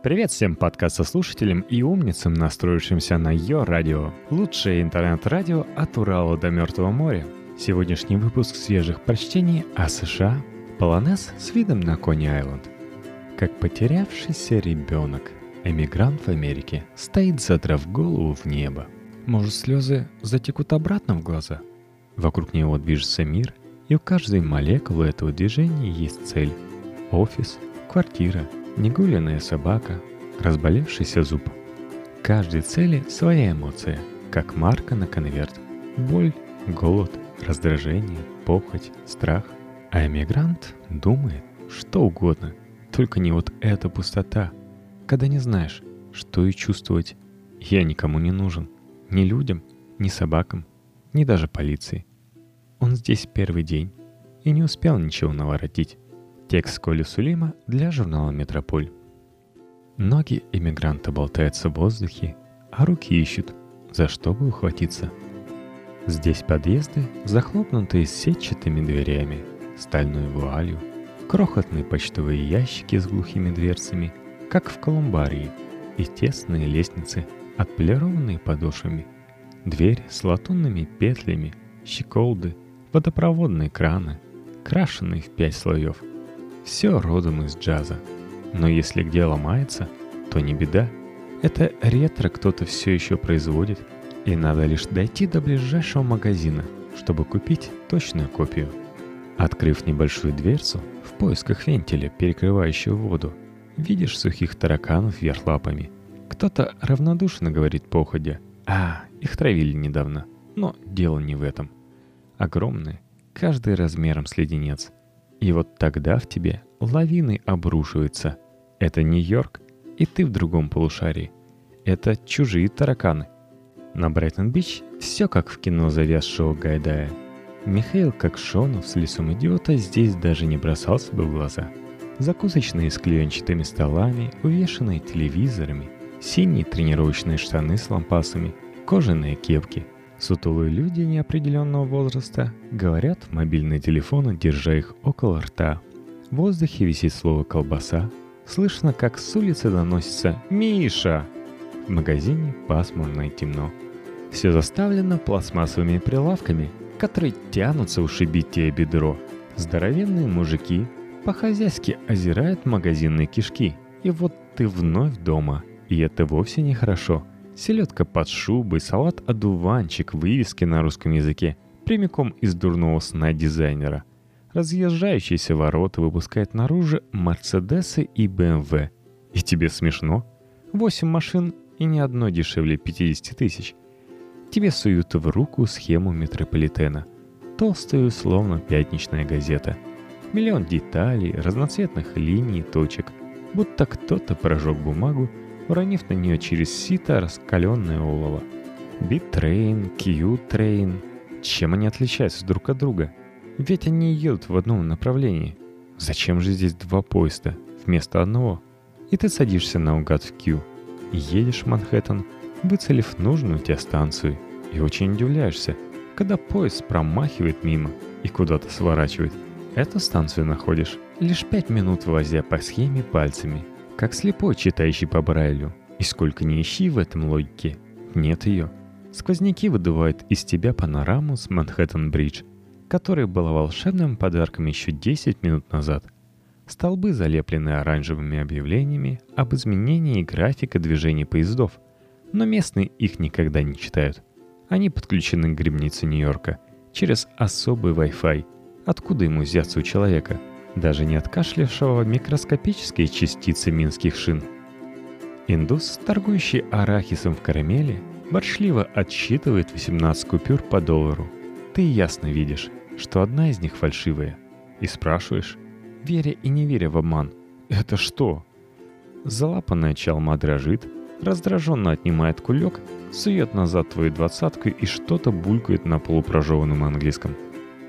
Привет всем подкастослушателям и умницам, настроившимся на Йо-Радио. Лучшее интернет-радио от Урала до Мертвого моря. Сегодняшний выпуск свежих прочтений о США. Полонез с видом на Кони Айленд. Как потерявшийся ребенок, эмигрант в Америке стоит, задрав голову в небо. Может, слезы затекут обратно в глаза? Вокруг него движется мир, и у каждой молекулы этого движения есть цель. Офис, квартира, негуленная собака, разболевшийся зуб. Каждой цели своя эмоция, как марка на конверт. Боль, голод, раздражение, похоть, страх. А эмигрант думает что угодно, только не вот эта пустота, когда не знаешь, что и чувствовать. Я никому не нужен, ни людям, ни собакам, ни даже полиции. Он здесь первый день и не успел ничего наворотить. Текст Коли Сулима для журнала «Метрополь». Ноги эмигранта болтаются в воздухе, а руки ищут, за что бы ухватиться. Здесь подъезды, захлопнутые сетчатыми дверями, стальной вуалью, крохотные почтовые ящики с глухими дверцами, как в колумбарии, и тесные лестницы, отполированные подошвами, дверь с латунными петлями, щеколды, водопроводные краны, крашеные в 5 слоев. Все родом из джаза. Но если где ломается, то не беда. Это ретро кто-то все еще производит, и надо лишь дойти до ближайшего магазина, чтобы купить точную копию. Открыв небольшую дверцу, в поисках вентиля, перекрывающего воду, видишь сухих тараканов вверх лапами. Кто-то равнодушно говорит походя: «А, их травили недавно». Но дело не в этом. Огромные, каждый размером с леденец. И вот тогда в тебе лавины обрушиваются. Это Нью-Йорк, и ты в другом полушарии. Это чужие тараканы. На Брайтон-Бич все как в кино завязшего Гайдая. Михаил Кокшонов с лицом идиота здесь даже не бросался бы в глаза. Закусочные с клеенчатыми столами, увешанные телевизорами, синие тренировочные штаны с лампасами, кожаные кепки. Сутулые люди неопределенного возраста говорят в мобильные телефоны, держа их около рта. В воздухе висит слово «колбаса». Слышно, как с улицы доносится «Миша!». В магазине пасмурно и темно. Все заставлено пластмассовыми прилавками, которые тянутся ушибить тебе бедро. Здоровенные мужики по-хозяйски озирают магазинные кишки. И вот ты вновь дома, и это вовсе не хорошо. Селедка под шубой, салат-одуванчик, вывески на русском языке, прямиком из дурного сна дизайнера. Разъезжающиеся ворота выпускают наружу Мерседесы и БМВ. И тебе смешно? 8 машин и ни одной дешевле 50 тысяч. Тебе суют в руку схему метрополитена. Толстую, словно пятничная газета. Миллион деталей, разноцветных линий и точек. Будто кто-то прожег бумагу, уронив на нее через сито раскаленное олово. B-трейн, Q-трейн. Чем они отличаются друг от друга? Ведь они едут в одном направлении. Зачем же здесь 2 поезда вместо одного? И ты садишься наугад в Q. И едешь в Манхэттен, выцелив нужную тебе станцию. И очень удивляешься, когда поезд промахивает мимо и куда-то сворачивает. Эту станцию находишь лишь 5 минут, возя по схеме пальцами, как слепой, читающий по Брайлю. И сколько ни ищи в этом логике, нет ее. Сквозняки выдувают из тебя панораму с Манхэттен-Бридж, которая была волшебным подарком еще 10 минут назад. Столбы залеплены оранжевыми объявлениями об изменении графика движения поездов, но местные их никогда не читают. Они подключены к грибнице Нью-Йорка через особый Wi-Fi, откуда ему взяться у человека, даже не откашлявшего микроскопические частицы минских шин. Индус, торгующий арахисом в карамели, борщливо отсчитывает 18 купюр по $1. Ты ясно видишь, что одна из них фальшивая. И спрашиваешь, веря и не веря в обман: «Это что?». Залапанная чалма дрожит, раздраженно отнимает кулек, сует назад твою 20 и что-то булькает на полупрожеванном английском,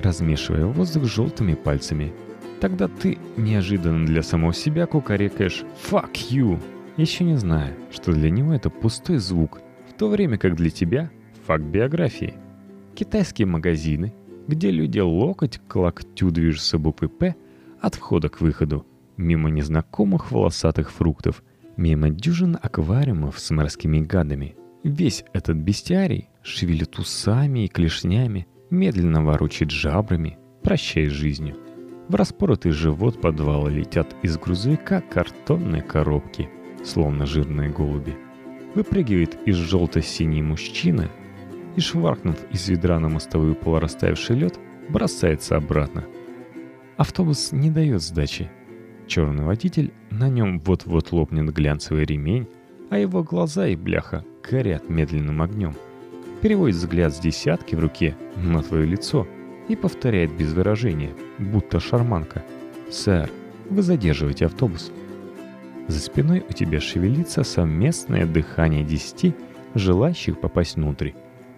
размешивая воздух желтыми пальцами. Тогда ты неожиданно для самого себя кукарекаешь «Fuck you!», еще не зная, что для него это пустой звук, в то время как для тебя факт биографии. Китайские магазины, где люди локоть к локтю движутся буквы «П» от входа к выходу, мимо незнакомых волосатых фруктов, Мимо дюжин аквариумов с морскими гадами. Весь этот бестиарий шевелит усами и клешнями, медленно ворочает жабрами, прощаясь с жизнью. В распоротый живот подвала летят из грузовика картонные коробки, словно жирные голуби. Выпрыгивает из желто-синий мужчина и, шваркнув из ведра на мостовую полурастаявший лед, бросается обратно. Автобус не дает сдачи. Черный водитель, на нем вот-вот лопнет глянцевый ремень, а его глаза и бляха горят медленным огнем. Переводит взгляд с десятки в руке на твое лицо и повторяет без выражения, будто шарманка: «Сэр, вы задерживаете автобус». За спиной у тебя шевелится совместное дыхание 10 желающих попасть внутрь,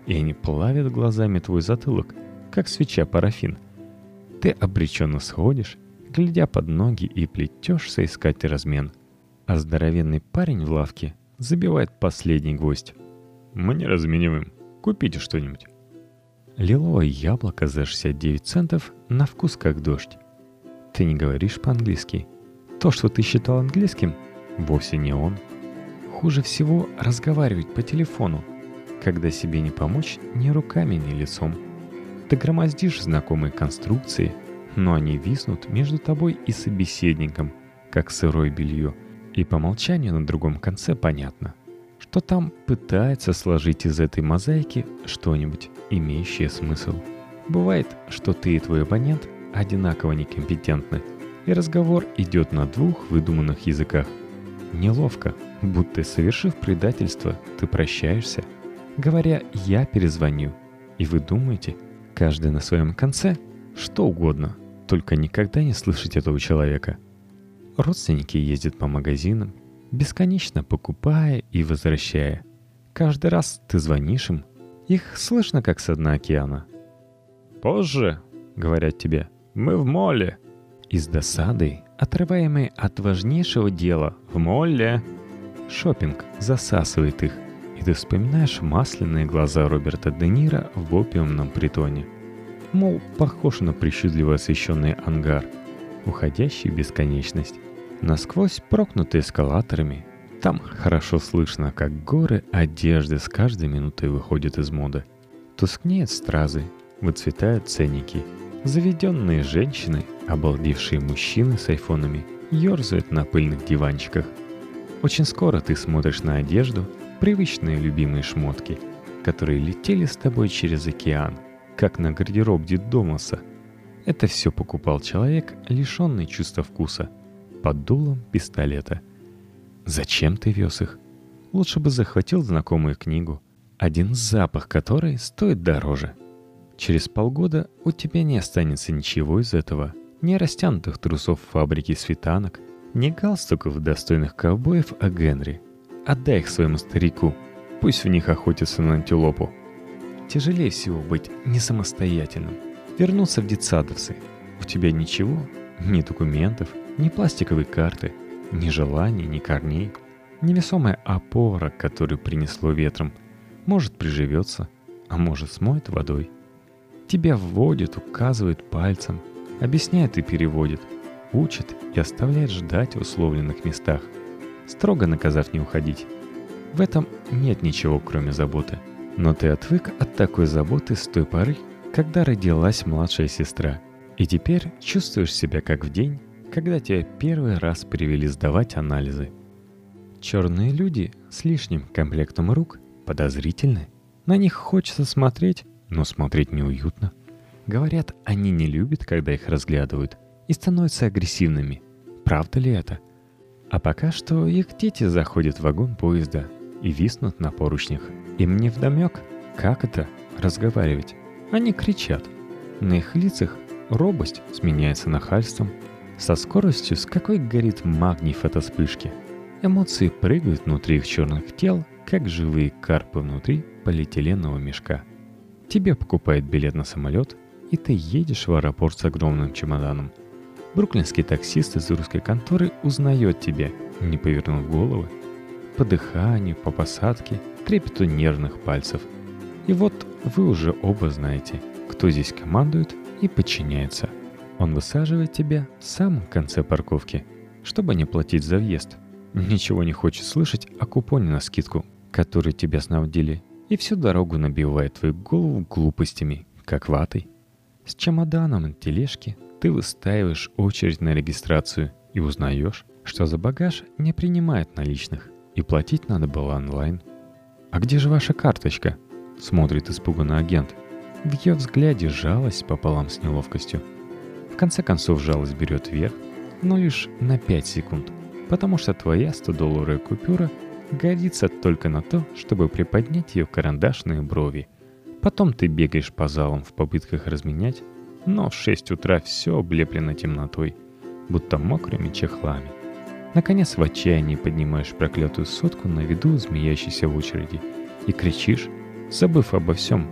и они плавят глазами твой затылок, как свеча парафин. Ты обреченно сходишь, глядя под ноги, и плетешься искать размен. А здоровенный парень в лавке забивает последний гвоздь. «Мы не размениваем. Купите что-нибудь». Лиловое яблоко за 69 центов, на вкус как дождь. Ты не говоришь по-английски. То, что ты считал английским, вовсе не он. Хуже всего разговаривать по телефону, когда себе не помочь ни руками, ни лицом. Ты громоздишь знакомые конструкции, но они виснут между тобой и собеседником, как сырое белье, и по молчанию на другом конце понятно, что там пытается сложить из этой мозаики что-нибудь, имеющее смысл. Бывает, что ты и твой оппонент одинаково некомпетентны, и разговор идет на двух выдуманных языках. Неловко, будто совершив предательство, ты прощаешься, говоря «я перезвоню», и вы думаете, каждый на своем конце, что угодно, только никогда не слышать этого человека. Родственники ездят по магазинам, бесконечно покупая и возвращая. Каждый раз ты звонишь им, их слышно как со дна океана. «Позже», — говорят тебе, — «мы в молле». И с досадой, отрываемой от важнейшего дела в молле, шопинг засасывает их, и ты вспоминаешь масляные глаза Роберта Де Ниро в опиумном притоне. Мол, похож на причудливо освещенный ангар, уходящий в бесконечность, насквозь прокнутый эскалаторами. Там хорошо слышно, как горы одежды с каждой минутой выходят из моды. Тускнеют стразы, выцветают ценники. Заведенные женщины, обалдевшие мужчины с айфонами, ерзают на пыльных диванчиках. Очень скоро ты смотришь на одежду, привычные любимые шмотки, которые летели с тобой через океан, как на гардероб Дедомоса. Это все покупал человек, лишенный чувства вкуса, под дулом пистолета. Зачем ты вез их? Лучше бы захватил знакомую книгу, один запах которой стоит дороже. Через полгода у тебя не останется ничего из этого. Ни растянутых трусов фабрики светанок, ни галстуков достойных ковбоев О. Генри. Отдай их своему старику, пусть в них охотятся на антилопу. Тяжелее всего быть не самостоятельным, вернуться в детсадовцы. У тебя ничего, ни документов, ни пластиковой карты, ни желаний, ни корней. Невесомая опора, которую принесло ветром, может приживется, а может смоет водой. Тебя вводит, указывает пальцем, объясняет и переводит, учит и оставляет ждать в условленных местах, строго наказав не уходить. В этом нет ничего, кроме заботы. Но ты отвык от такой заботы с той поры, когда родилась младшая сестра. И теперь чувствуешь себя как в день, когда тебя первый раз привели сдавать анализы. Черные люди с лишним комплектом рук подозрительны. На них хочется смотреть, но смотреть неуютно. Говорят, они не любят, когда их разглядывают, и становятся агрессивными. Правда ли это? А пока что их дети заходят в вагон поезда и виснут на поручнях. Им невдомек, как это разговаривать. Они кричат. На их лицах робость сменяется нахальством со скоростью, с какой горит магний фотоспышки. Эмоции прыгают внутри их черных тел, как живые карпы внутри полиэтиленового мешка. Тебе покупают билет на самолет, и ты едешь в аэропорт с огромным чемоданом. Бруклинский таксист из русской конторы узнает тебя, не повернув головы, по дыханию, по посадке, трепету нервных пальцев. И вот вы уже оба знаете, кто здесь командует и подчиняется. Он высаживает тебя в самом конце парковки, чтобы не платить за въезд. ничего не хочет слышать о купоне на скидку, который тебя снабдили, и всю дорогу набивает твою голову глупостями, как ватой. С чемоданом на тележке ты выстаиваешь очередь на регистрацию и узнаешь, что за багаж не принимают наличных, и платить надо было онлайн. «А где же ваша карточка?» – смотрит испуганно агент. В ее взгляде жалость пополам с неловкостью. В конце концов жалость берет верх, но лишь на 5 секунд, потому что твоя 100-долларовая купюра годится только на то, чтобы приподнять ее карандашные брови. Потом ты бегаешь по залам в попытках разменять, но в 6 утра все облеплено темнотой, будто мокрыми чехлами. Наконец в отчаянии поднимаешь проклятую сотку на виду змеящейся в очереди и кричишь, забыв обо всем: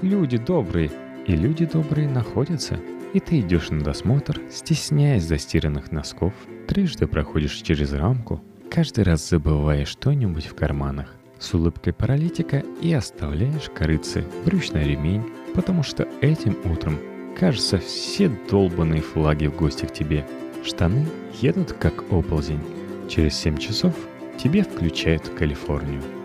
«Люди добрые!» И люди добрые находятся, и ты идешь на досмотр, стесняясь застиранных носков, трижды проходишь через рамку, каждый раз забывая что-нибудь в карманах, с улыбкой паралитика и оставляешь корыце брючный ремень, потому что этим утром, кажется, все долбаные флаги в гости к тебе. Штаны едут как оползень. Через 7 часов тебе включают Калифорнию.